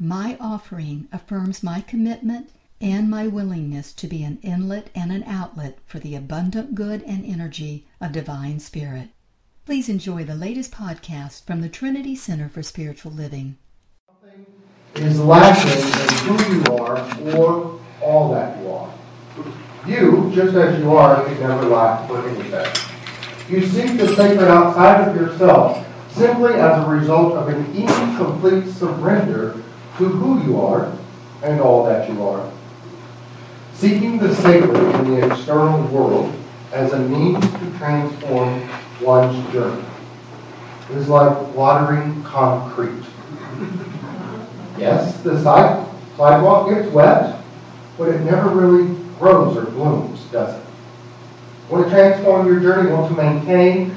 "My offering affirms my commitment and my willingness to be an inlet and an outlet for the abundant good and energy of Divine Spirit." Please enjoy the latest podcast from the Trinity Center for Spiritual Living. Nothing is lacking in who you are or all that you are. You, just as you are, you never lack for anything. You seek the sacred outside of yourself simply as a result of an incomplete surrender to who you are and all that you are. Seeking the sacred in the external world as a means to transform one's journey is like watering concrete. Yes, the sidewalk gets wet, but it never really grows or blooms, does it? Want to transform your journey, want to maintain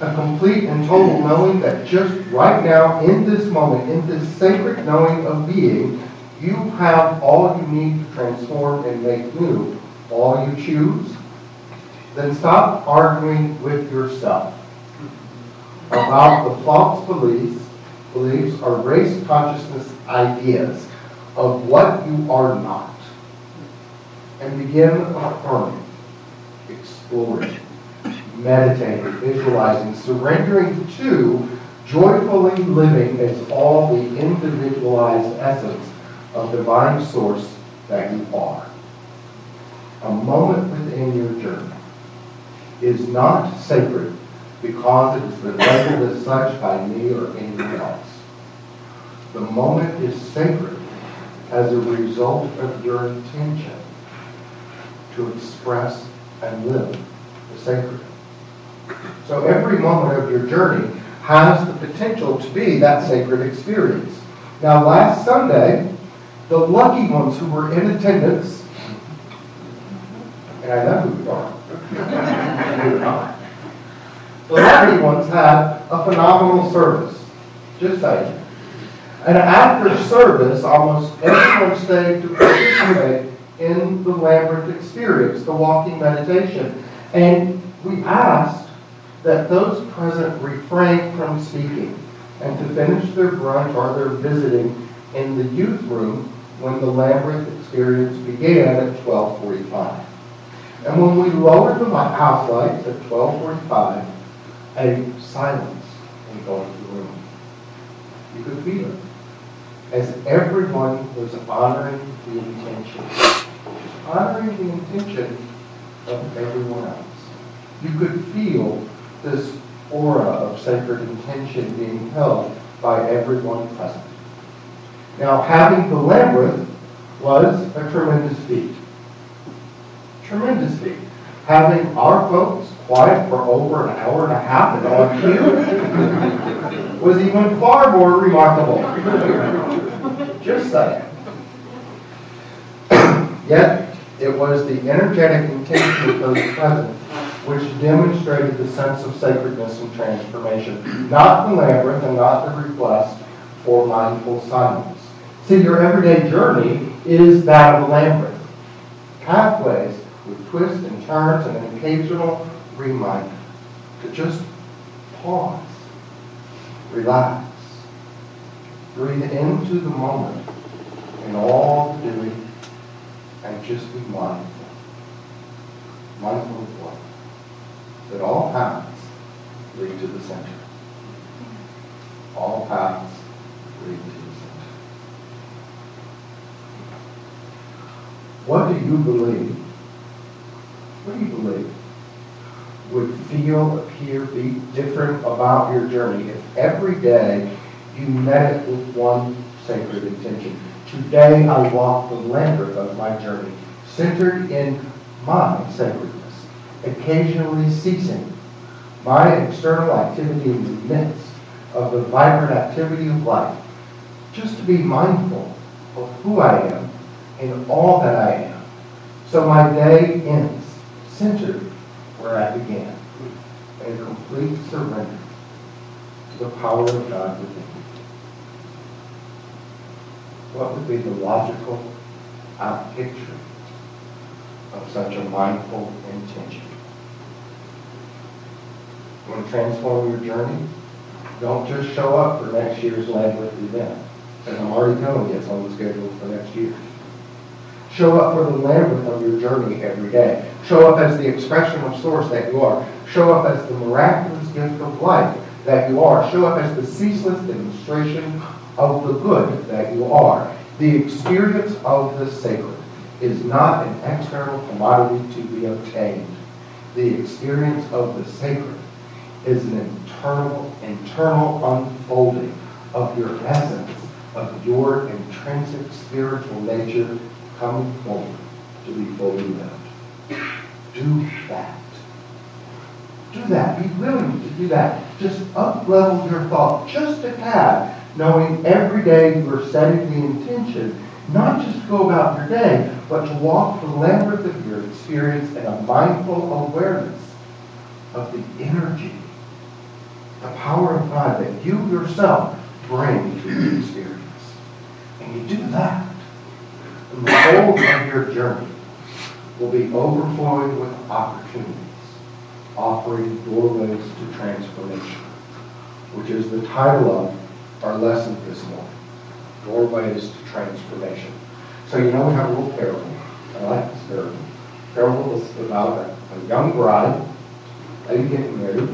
a complete and total knowing that just right now, in this moment, in this sacred knowing of being, you have all you need to transform and make new all you choose? Then stop arguing with yourself about the false beliefs or race consciousness ideas of what you are not, and begin affirming, exploring, meditating, visualizing, surrendering to, joyfully living as all the individualized essence of divine source that you are. A moment within your journey is not sacred because it has been labeled as such by me or anyone else. The moment is sacred as a result of your intention to express and live the sacred. So every moment of your journey has the potential to be that sacred experience. Now, last Sunday, the lucky ones who were in attendance, and I know who you are, the lucky ones had a phenomenal service. Just saying. And after service, almost everyone stayed to participate in the Labyrinth experience, the walking meditation. And we asked that those present refrain from speaking and to finish their brunch or their visiting in the youth room when the Labyrinth experience began at 12:45. And when we lowered the house lights at 12:45, a silence engulfed the room. You could feel it, as everyone was honoring the intention. Honoring the intention of everyone else. You could feel this aura of sacred intention being held by everyone present. Now, having the Labyrinth was a tremendous feat. Tremendous feat. Having our folks quiet for over an hour and a half and on cue was even far more remarkable. Just saying. Yet, it was the energetic intention of those present which demonstrated the sense of sacredness and transformation, not the Labyrinth and not the request for mindful silence. See, your everyday journey is that of the Labyrinth. Pathways with twists and turns and an occasional reminder to just pause, relax, breathe into the moment in all doing, and just be mindful. Mindful of what? That all paths lead to the center. All paths lead to the center. What do you believe? What do you believe would feel, appear, be different about your journey if every day you met it with one sacred intention? Today I walk the Labyrinth of my journey, centered in my sacredness, occasionally ceasing my external activity in the midst of the vibrant activity of life, just to be mindful of who I am and all that I am. So my day ends centered where I began, in a complete surrender to the power of God within me. What would be the logical picture of such a mindful intention? You want to transform your journey? Don't just show up for next year's Landworth event, because I'm already telling you it's on the schedule for next year. Show up for the Landworth of your journey every day. Show up as the expression of source that you are. Show up as the miraculous gift of life that you are. Show up as the ceaseless demonstration of the good that you are. The experience of the sacred is not an external commodity to be obtained. The experience of the sacred is an internal unfolding of your essence, of your intrinsic spiritual nature coming forward to be fully lived. Do that. Do that. Be willing to do that. Just up-level your thought just a tad, knowing every day you are setting the intention not just to go about your day, but to walk the labyrinth of your experience in a mindful awareness of the energy, the power of God that you yourself bring to your experience. And you do that, and the whole of your journey will be overflowing with opportunities, offering doorways to transformation, which is the title of our lesson this morning, Doorways to Transformation. So you know we have a little parable. I like this parable. The parable is about a young bride, lady getting married,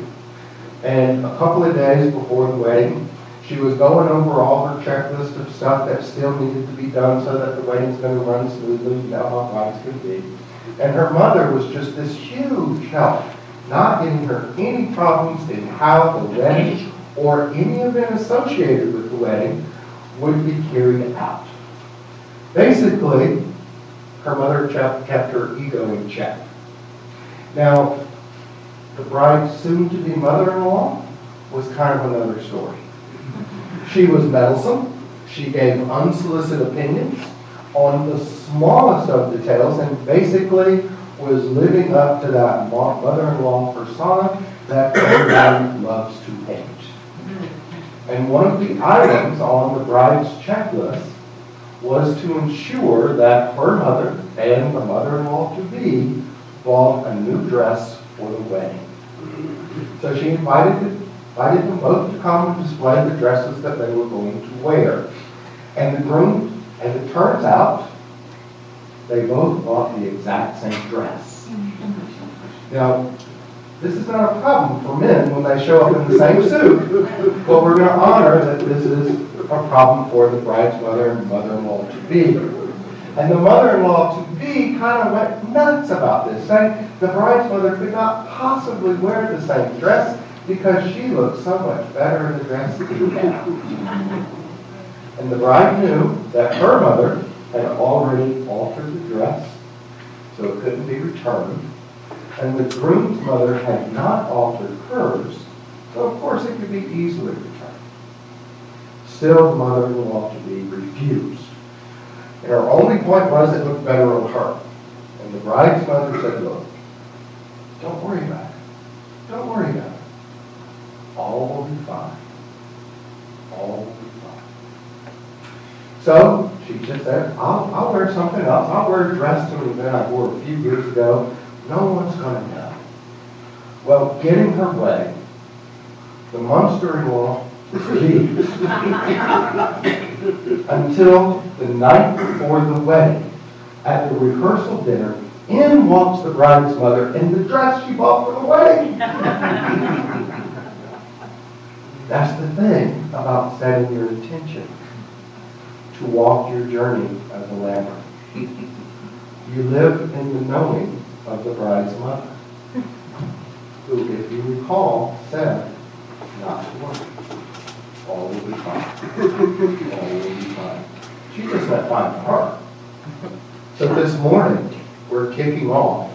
and a couple of days before the wedding, she was going over all her checklist of stuff that still needed to be done so that the wedding's going to run smoothly, how lives could be. And her mother was just this huge help, not getting her any problems in how the wedding or any event associated with the wedding would be carried out. Basically, her mother kept her ego in check. Now, the bride's soon-to-be mother-in-law was kind of another story. She was meddlesome. She gave unsolicited opinions on the smallest of details and basically was living up to that mother-in-law persona that everybody loves to hate. And one of the items on the bride's checklist was to ensure that her mother and the mother-in-law-to-be bought a new dress for the wedding. So she invited them both to come and display the dresses that they were going to wear. And the groom, as it turns out, they both bought the exact same dress. Now, this is not a problem for men when they show up in the same suit, but we're going to honor that this is a problem for the bride's mother and mother-in-law-to-be. And the mother-in-law-to-be kind of went nuts about this, saying the bride's mother could not possibly wear the same dress because she looked so much better in the dress that she had. And the bride knew that her mother had already altered the dress, so it couldn't be returned. And the groom's mother had not altered hers, so of course it could be easily returned. Still, the mother-in-law-to-be refused. And her only point was it looked better on her. And the bride's mother said, look, don't worry about it. Don't worry about it. All will be fine. All will be fine. So she just said, I'll wear something else. I'll wear a dress to an event I wore a few years ago. No one's going to know. Well, getting her way, the monster-in-law leaves until the night before the wedding. At the rehearsal dinner, in walks the bride's mother in the dress she bought for the wedding. That's the thing about setting your intention to walk your journey as a lamb. You live in the knowing of the bride's mother, who, if you recall, said, not to worry. All will be fine. All will be fine. She just went fine to her. So this morning, we're kicking off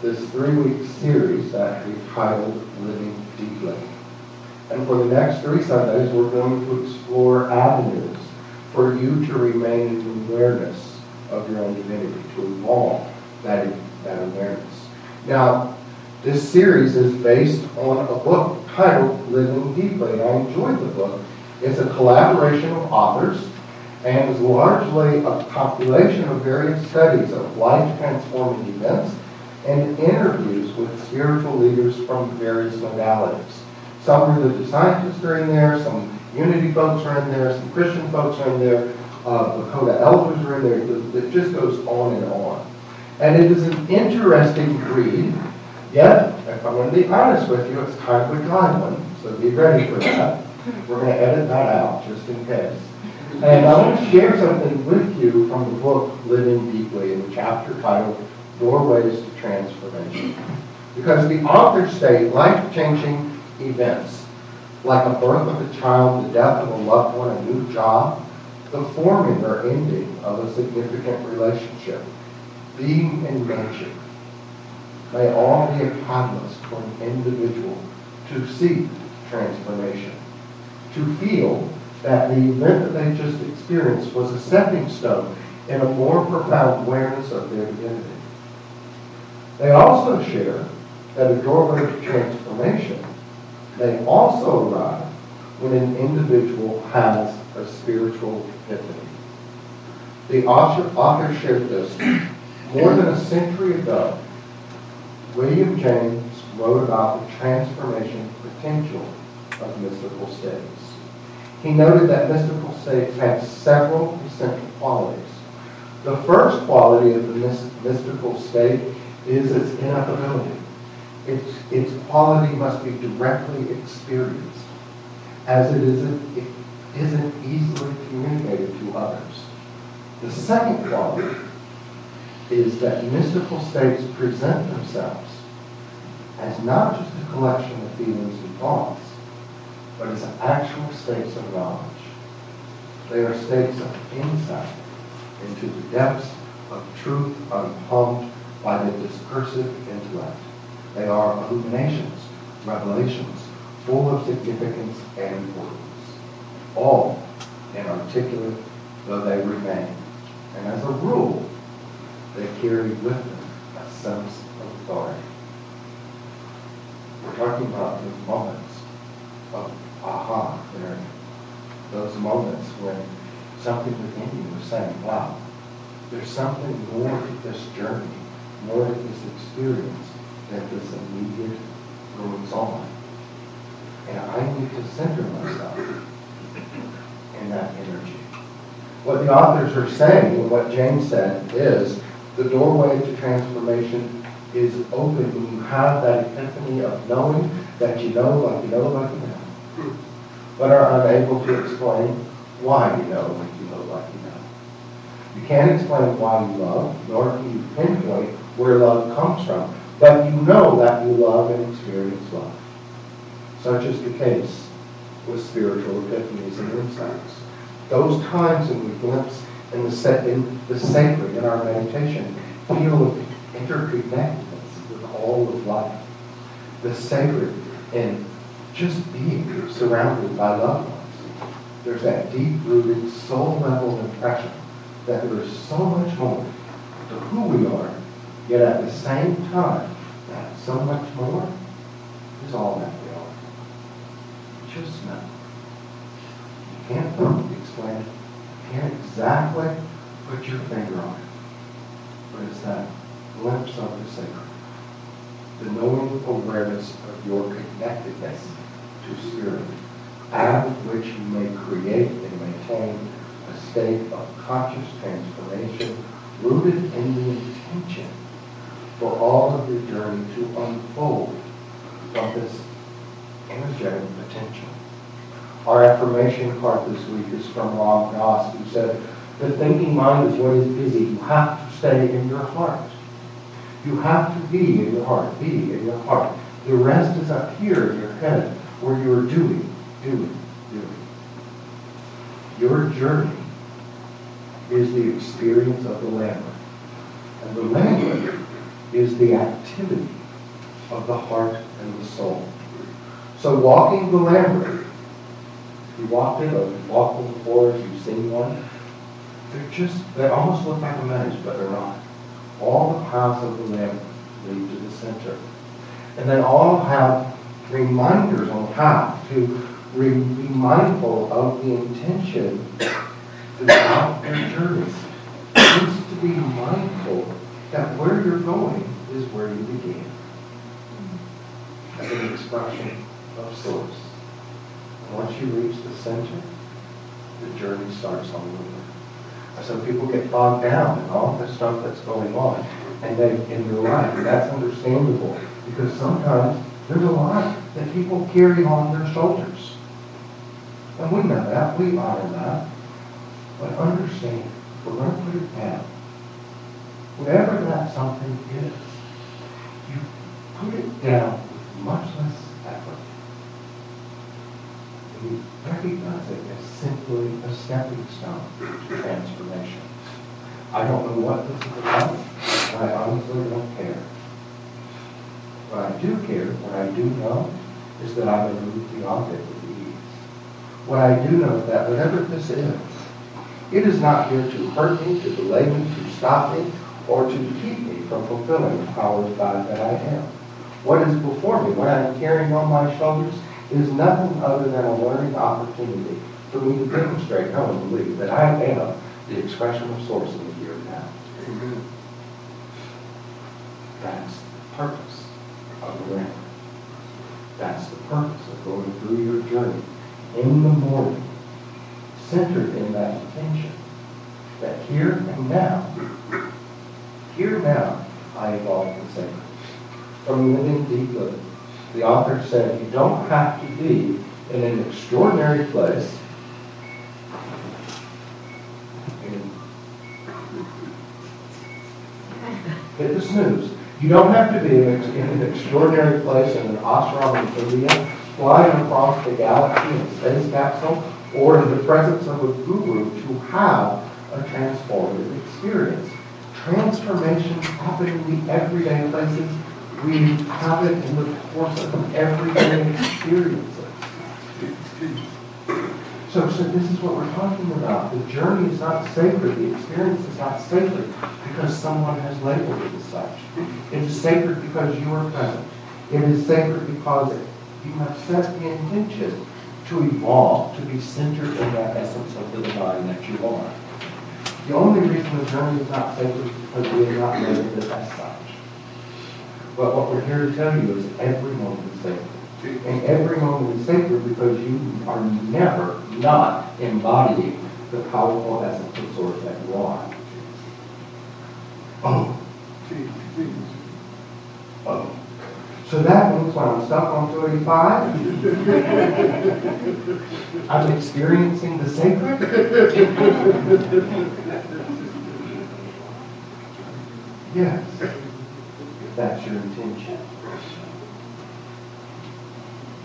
this three-week series that we titled Living Deeply. And for the next 3 Sundays, we're going to explore avenues for you to remain in awareness of your own divinity, to evolve that awareness. Now, this series is based on a book titled Living Deeply, and I enjoyed the book. It's a collaboration of authors and is largely a compilation of various studies of life-transforming events and interviews with spiritual leaders from various modalities. Some religious scientists are in there, some Unity folks are in there, some Christian folks are in there, Lakota elders are in there. It just goes on and on. And it is an interesting read, yet, if I'm going to be honest with you, it's kind of a dry one, so be ready for that. We're going to edit that out, just in case. And I want to share something with you from the book, Living Deeply, in the chapter titled, Doorways to Transformation. Because the authors say life-changing events, like the birth of a child, the death of a loved one, a new job, the forming or ending of a significant relationship, being in nature, may all be a catalyst for an individual to seek transformation, to feel that the event that they just experienced was a stepping stone in a more profound awareness of their divinity. They also share that a doorway to transformation may also arrive when an individual has a spiritual epiphany. The author shared this. More than a century ago, William James wrote about the transformation potential of mystical states. He noted that mystical states have several essential qualities. The first quality of the mystical state is its ineffability. Its quality must be directly experienced, as it isn't easily communicated to others. The second quality is that mystical states present themselves as not just a collection of feelings and thoughts, but as actual states of knowledge. They are states of insight into the depths of truth unpumped by the discursive intellect. They are illuminations, revelations, full of significance and importance, all inarticulate though they remain. And as a rule, they carry with them a sense of authority. We're talking about those moments of aha learning, those moments when something within you is saying, wow, there's something more to this journey, more to this experience than this immediate goings on. And I need to center myself in that energy. What the authors are saying, and what James said, is the doorway to transformation is open when you have that epiphany of knowing that you know, like you know, like you know, but are unable to explain why you know, like you know, like you know. You can't explain why you love, nor can you pinpoint where love comes from, but you know that you love and experience love. Such is the case with spiritual epiphanies and insights. Those times when we glimpse in the sacred in our meditation, feel of interconnectedness with all of life. The sacred in just being surrounded by loved ones. There's that deep-rooted soul-level impression that there is so much more to who we are, yet at the same time, that so much more is all that we are. Just know. You can't fully explain it. You can't exactly put your finger on it. But it's that glimpse of the sacred, the knowing awareness of your connectedness to spirit, out of which you may create and maintain a state of conscious transformation rooted in the intention for all of your journey to unfold from this energetic potential. Our affirmation card this week is from Rob Goss, who said, the thinking mind is what is busy. You have to stay in your heart. You have to be in your heart, be in your heart. The rest is up here in your head, where you are doing, doing, doing. Your journey is the experience of the landmark. And the landmark is the activity of the heart and the soul. So walking the landmark You walked in, or you walked in before, if you've seen one. They're just, they almost look like a marriage, but they're not. All the paths of the Lamb lead to the center. And they all have reminders on the path to be mindful of the intention throughout their journeys. It needs to be mindful that where you're going is where you begin. As an expression of source. And once you reach the center, the journey starts all over. So people get bogged down in all the stuff that's going on and they, in their life. And that's understandable because sometimes there's a lot that people carry on their shoulders. And we know that. We honor that. But understand, we're going to put it down. Whatever that something is, you put it down with much less effort. And you recognize it as simply a stepping stone to transformation. I don't know what this is about, and I honestly don't care. What I do care, what I do know, is that I will move beyond it with ease. What I do know is that whatever this is, it is not here to hurt me, to delay me, to stop me, or to keep me from fulfilling the power of God that I am. What is before me, what I am carrying on my shoulders, is nothing other than a learning opportunity for me to demonstrate, how I believe, that I am the expression of source in the here and now. Amen. That's the purpose of the Lamb. That's the purpose of going through your journey in the morning, centered in that intention, that here and now, I evolve in sacred. From Living Deeply, the author said, you don't have to be in an extraordinary place, hit the snooze. You don't have to be in an extraordinary place in an ashram in India, flying across the galaxy in a space capsule, or in the presence of a guru to have a transformative experience. Transformations happen in the everyday places. We have it in the course of everyday experiences. So this is what we're talking about. The journey is not sacred. The experience is not sacred because someone has labeled it as such. It is sacred because you are present. It is sacred because you have set the intention to evolve, to be centered in that essence of the divine that you are. The only reason the journey is not sacred is because we have not labeled it as such. But what we're here to tell you is every moment is sacred. And every moment is sacred because you are never not embodying the powerful essence of source that you are. So that means when I'm stuck on 35, I'm experiencing the sacred. Yes, if that's your intention.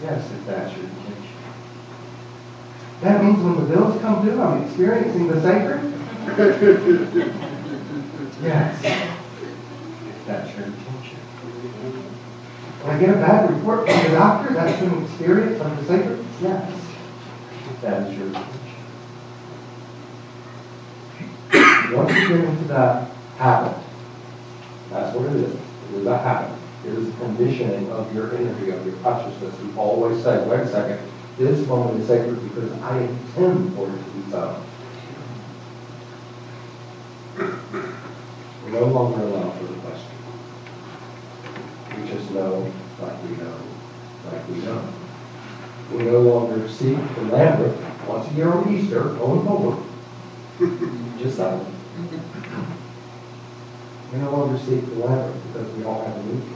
Yes, if that's your intention. That means when the bills come due, I'm experiencing the sacred. Yes, if that's your intention. When I get a bad report from the doctor, that's an experience of the sacred? Yes. If that is your intention. Once you get into that habit, that's what it is. It is a habit. It is a conditioning of your energy, of your consciousness. You always say, wait a second, this moment is sacred because I intend for it to be so. We're no longer allowed for the question. We just know, like we know, like we know. We no longer seek the Lambert once a year on Easter, going forward. Just that one. We no longer seek the Lambert because we all have a need for it.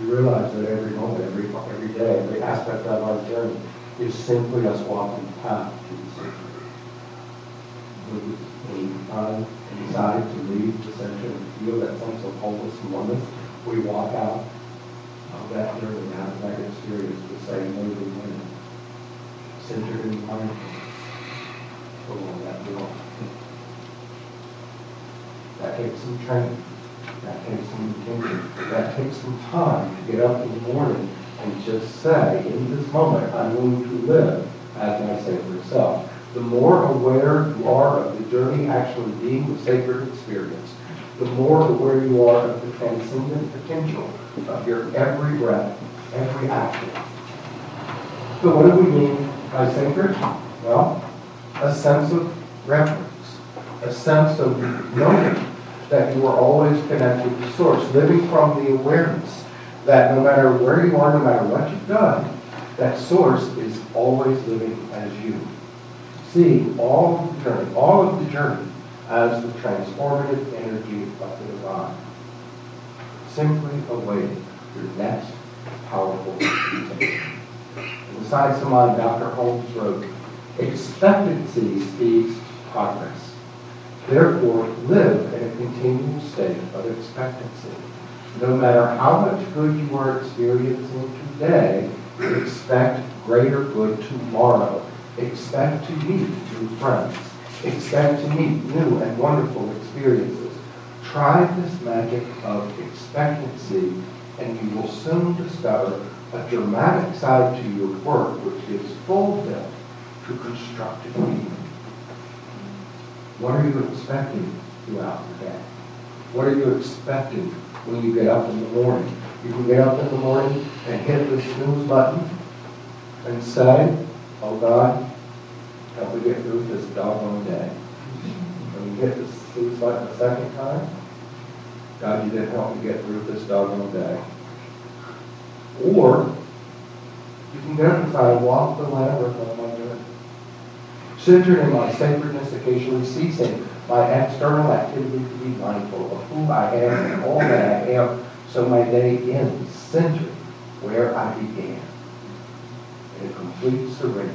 We realize that every moment, every day, every aspect of our journey is simply us walking the path to the center. When we decide to leave the center and feel that sense of wholeness and oneness, we walk out of that journey, out of that experience, the same way we went in, centered in mindfulness along that door. That takes some training. That takes some intention. That takes some time to get up in the morning and just say, in this moment, I'm going to live as my sacred self. The more aware you are of the journey actually being the sacred experience, the more aware you are of the transcendent potential of your every breath, every action. So what do we mean by sacred? Well, a sense of reverence, a sense of knowing that you are always connected to Source, living from the awareness that no matter where you are, no matter what you've done, that Source is always living as you. Seeing all of the journey as the transformative energy of the divine. Simply awaiting your next powerful invitation. In the Science of Mind, Dr. Holmes wrote, "Expectancy speeds progress. Therefore, live in a continual state of expectancy. No matter how much good you are experiencing today, expect greater good tomorrow. Expect to meet new friends. Expect to meet new and wonderful experiences. Try this magic of expectancy, and you will soon discover a dramatic side to your work which gives full depth to constructive meaning." What are you expecting throughout the day? What are you expecting when you get up in the morning? You can get up in the morning and hit the snooze button and say, "Oh God, help me get through this doggone day." When you hit the snooze button a second time, "God, you didn't help me get through this doggone day." Or you can get up and try to walk the labyrinth of my journey. Centered in my sacredness, occasionally ceasing my external activity to be mindful of who I am and all that I am, so my day ends centered where I began. A complete surrender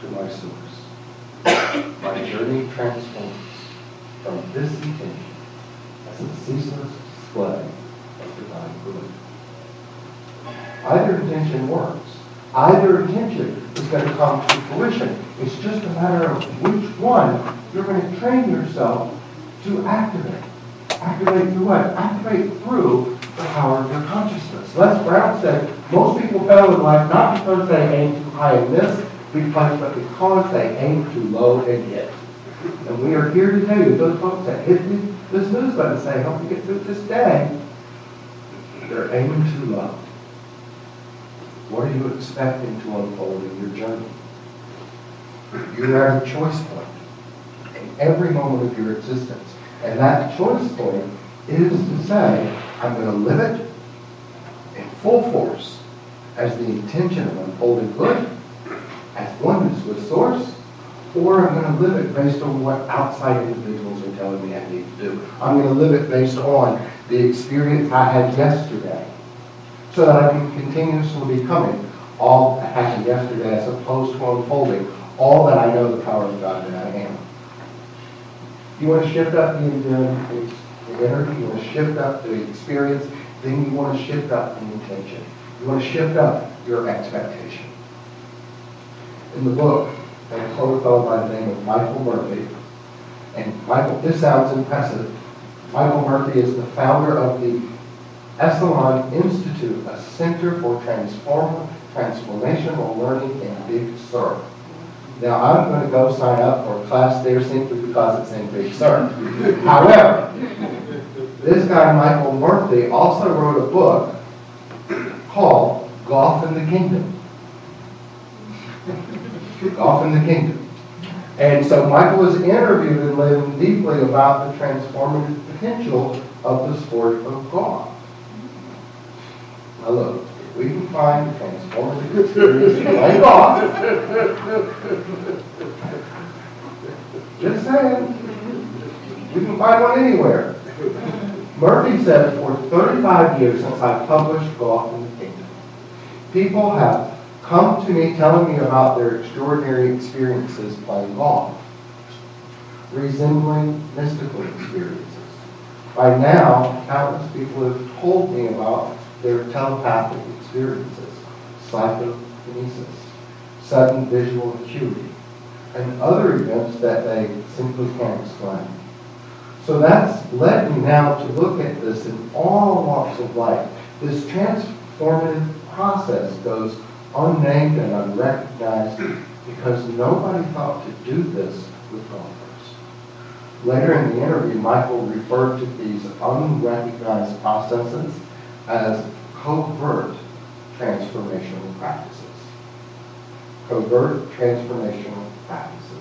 to my Source. My journey transforms from this intention as a ceaseless display of divine good. Either intention works. Either intention is going to come to fruition. It's just a matter of which one you're going to train yourself to activate. Activate through what? Activate through the power of your consciousness. Les Brown said, "Most people fail in life not because they aim too high and miss, but because they aim too low and hit." And we are here to tell you, those folks that hit this news button and say, "Help me get through this day," they're aiming too low. What are you expecting to unfold in your journey? You're at a choice point in every moment of your existence. And that choice point is to say, "I'm going to live it in full force as the intention of unfolding good, as oneness with Source, or I'm going to live it based on what outside individuals are telling me I need to do. I'm going to live it based on the experience I had yesterday, so that I can continuously be becoming all I had yesterday as opposed to unfolding all that I know the power of God that I am." You want to shift up the energy, you want to shift up the experience, then you want to shift up the intention. You want to shift up your expectation. In the book, a fellow by the name of Michael Murphy, and Michael, this sounds impressive, Michael Murphy is the founder of the Esalen Institute, a center for transformational learning in Big Sur. Now, I'm going to go sign up for a class there simply because it's in Big Sur. However, this guy, Michael Murphy, also wrote a book called Golf in the Kingdom. Golf in the Kingdom. And so Michael was interviewed in Living Deeply about the transformative potential of the sport of golf. Now look, we can find the transformative experience in playing golf. Just saying. We can find one anywhere. Murphy said, "For 35 years since I published Golf in the Kingdom, people have come to me telling me about their extraordinary experiences playing golf, resembling mystical experiences. By now, countless people have told me about their telepathic experiences, psychokinesis, sudden visual acuity, and other events that they simply can't explain. So that's led me now to look at this in all walks of life. This transformative process goes unnamed and unrecognized, because nobody thought to do this with golfers. Later in the interview, Michael referred to these unrecognized processes as covert transformational practices. Covert transformational practices.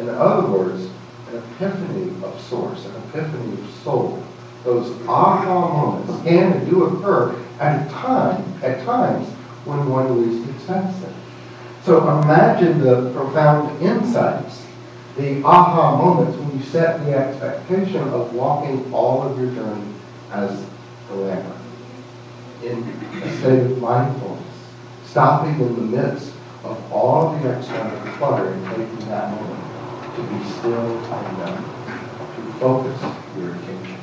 In other words, an epiphany of source, an epiphany of soul. Those aha moments can and do occur at a time, at times, when one least expects it. So imagine the profound insights, the aha moments when you set the expectation of walking all of your journey as a lamper in a state of mindfulness, stopping in the midst of all the external clutter and taking that moment to be still and known, to focus your attention.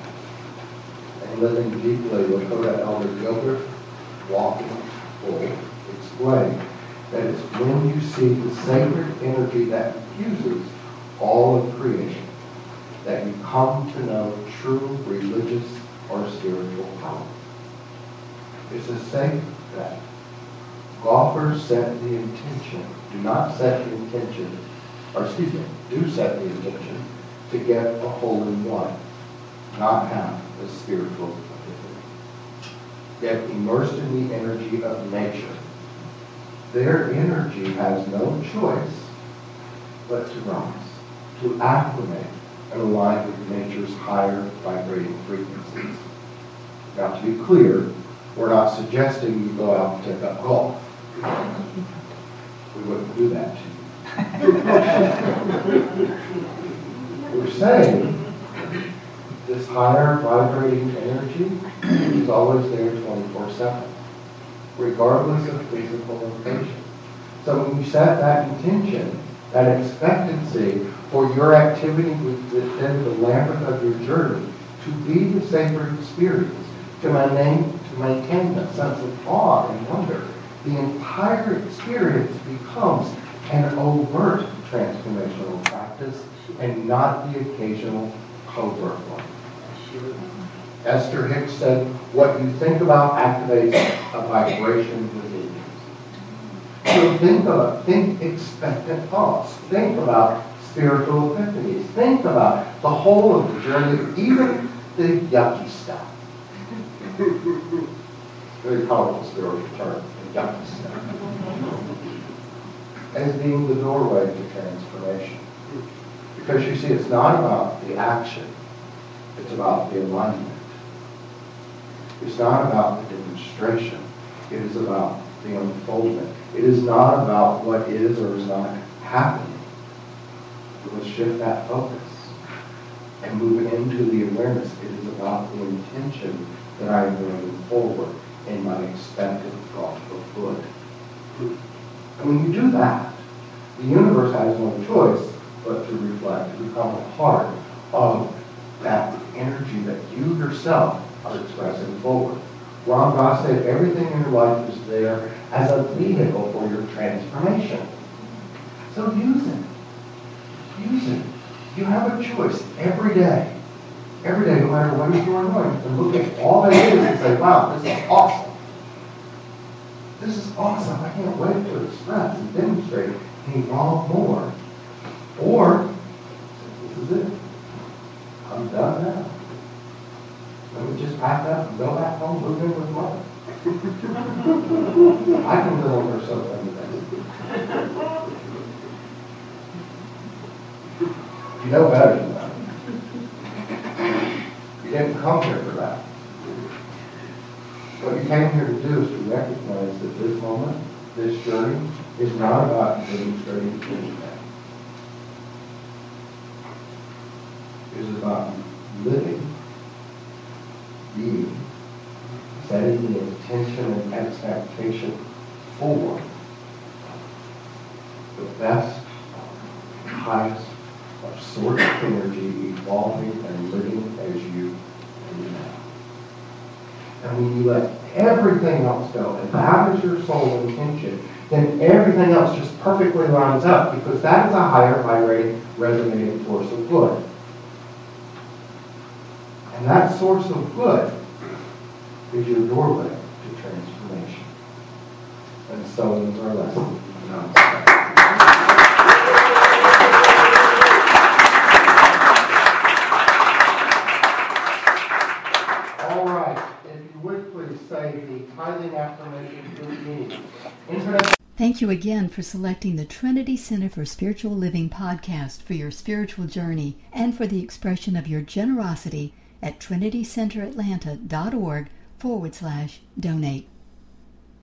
And Living Deeply, Lakota Elder Gilbert Walking Full explained that it's when you see the sacred energy that infuses all of creation that you come to know true religious or spiritual power. It's a sacred fact. Golfers set the intention, do set the intention to get a hole-in-one, not have a spiritual epiphany. Get immersed in the energy of nature. Their energy has no choice but to rise, to acclimate and align with nature's higher vibrating frequencies. Now, to be clear, we're not suggesting you go out and take up golf. We wouldn't do that to you. We're saying this higher vibrating energy is always there 24/7, regardless of physical location. So when you set that intention, that expectancy for your activity within the labyrinth of your journey to be the sacred experience, to maintain that sense of awe and wonder, the entire experience becomes an overt transformational practice and not the occasional covert one. Esther Hicks said, what you think about activates a vibration within you. So think expectant thoughts. Think about spiritual epiphanies. Think about the whole of the journey, even the yucky stuff. Very powerful spiritual term, the yucky stuff. As being the doorway to transformation. Because you see, it's not about the action, it's about the alignment. It's not about the demonstration, it is about the unfoldment. It is not about what is or is not happening. We must shift that focus and move into the awareness. It is about the intention that I am moving forward in my expected thought of good. And when you do that, the universe has no choice but to reflect, to become a part of that energy that you yourself are expressing forward. Rob Goss said, everything in your life is there as a vehicle for your transformation. So use it. Use it. You have a choice every day. Every day, no matter what you're doing, to look at all that is and say, wow, this is awesome. This is awesome. I can't wait to express and demonstrate and evolve more. Or, this is it. I'm done now. Let me just pack up and go back home, move in with mother. I can deliver something today. You know better than that. You didn't come here for that. What you came here to do is to recognize that this moment, this journey, is not about demonstrating anything. It is about living, being, setting the intention and expectation for the best, highest of source energy evolving and living as you do now. And when you let everything else go, and that is your soul intention, then everything else just perfectly lines up, because that is a higher vibrating, resonating force of good. And that source of good is your doorway to transformation. And so those are our lessons. All right. If you would please say the tithing affirmation with me. Thank you again for selecting the Trinity Center for Spiritual Living podcast for your spiritual journey and for the expression of your generosity at TrinityCenterAtlanta.org/donate.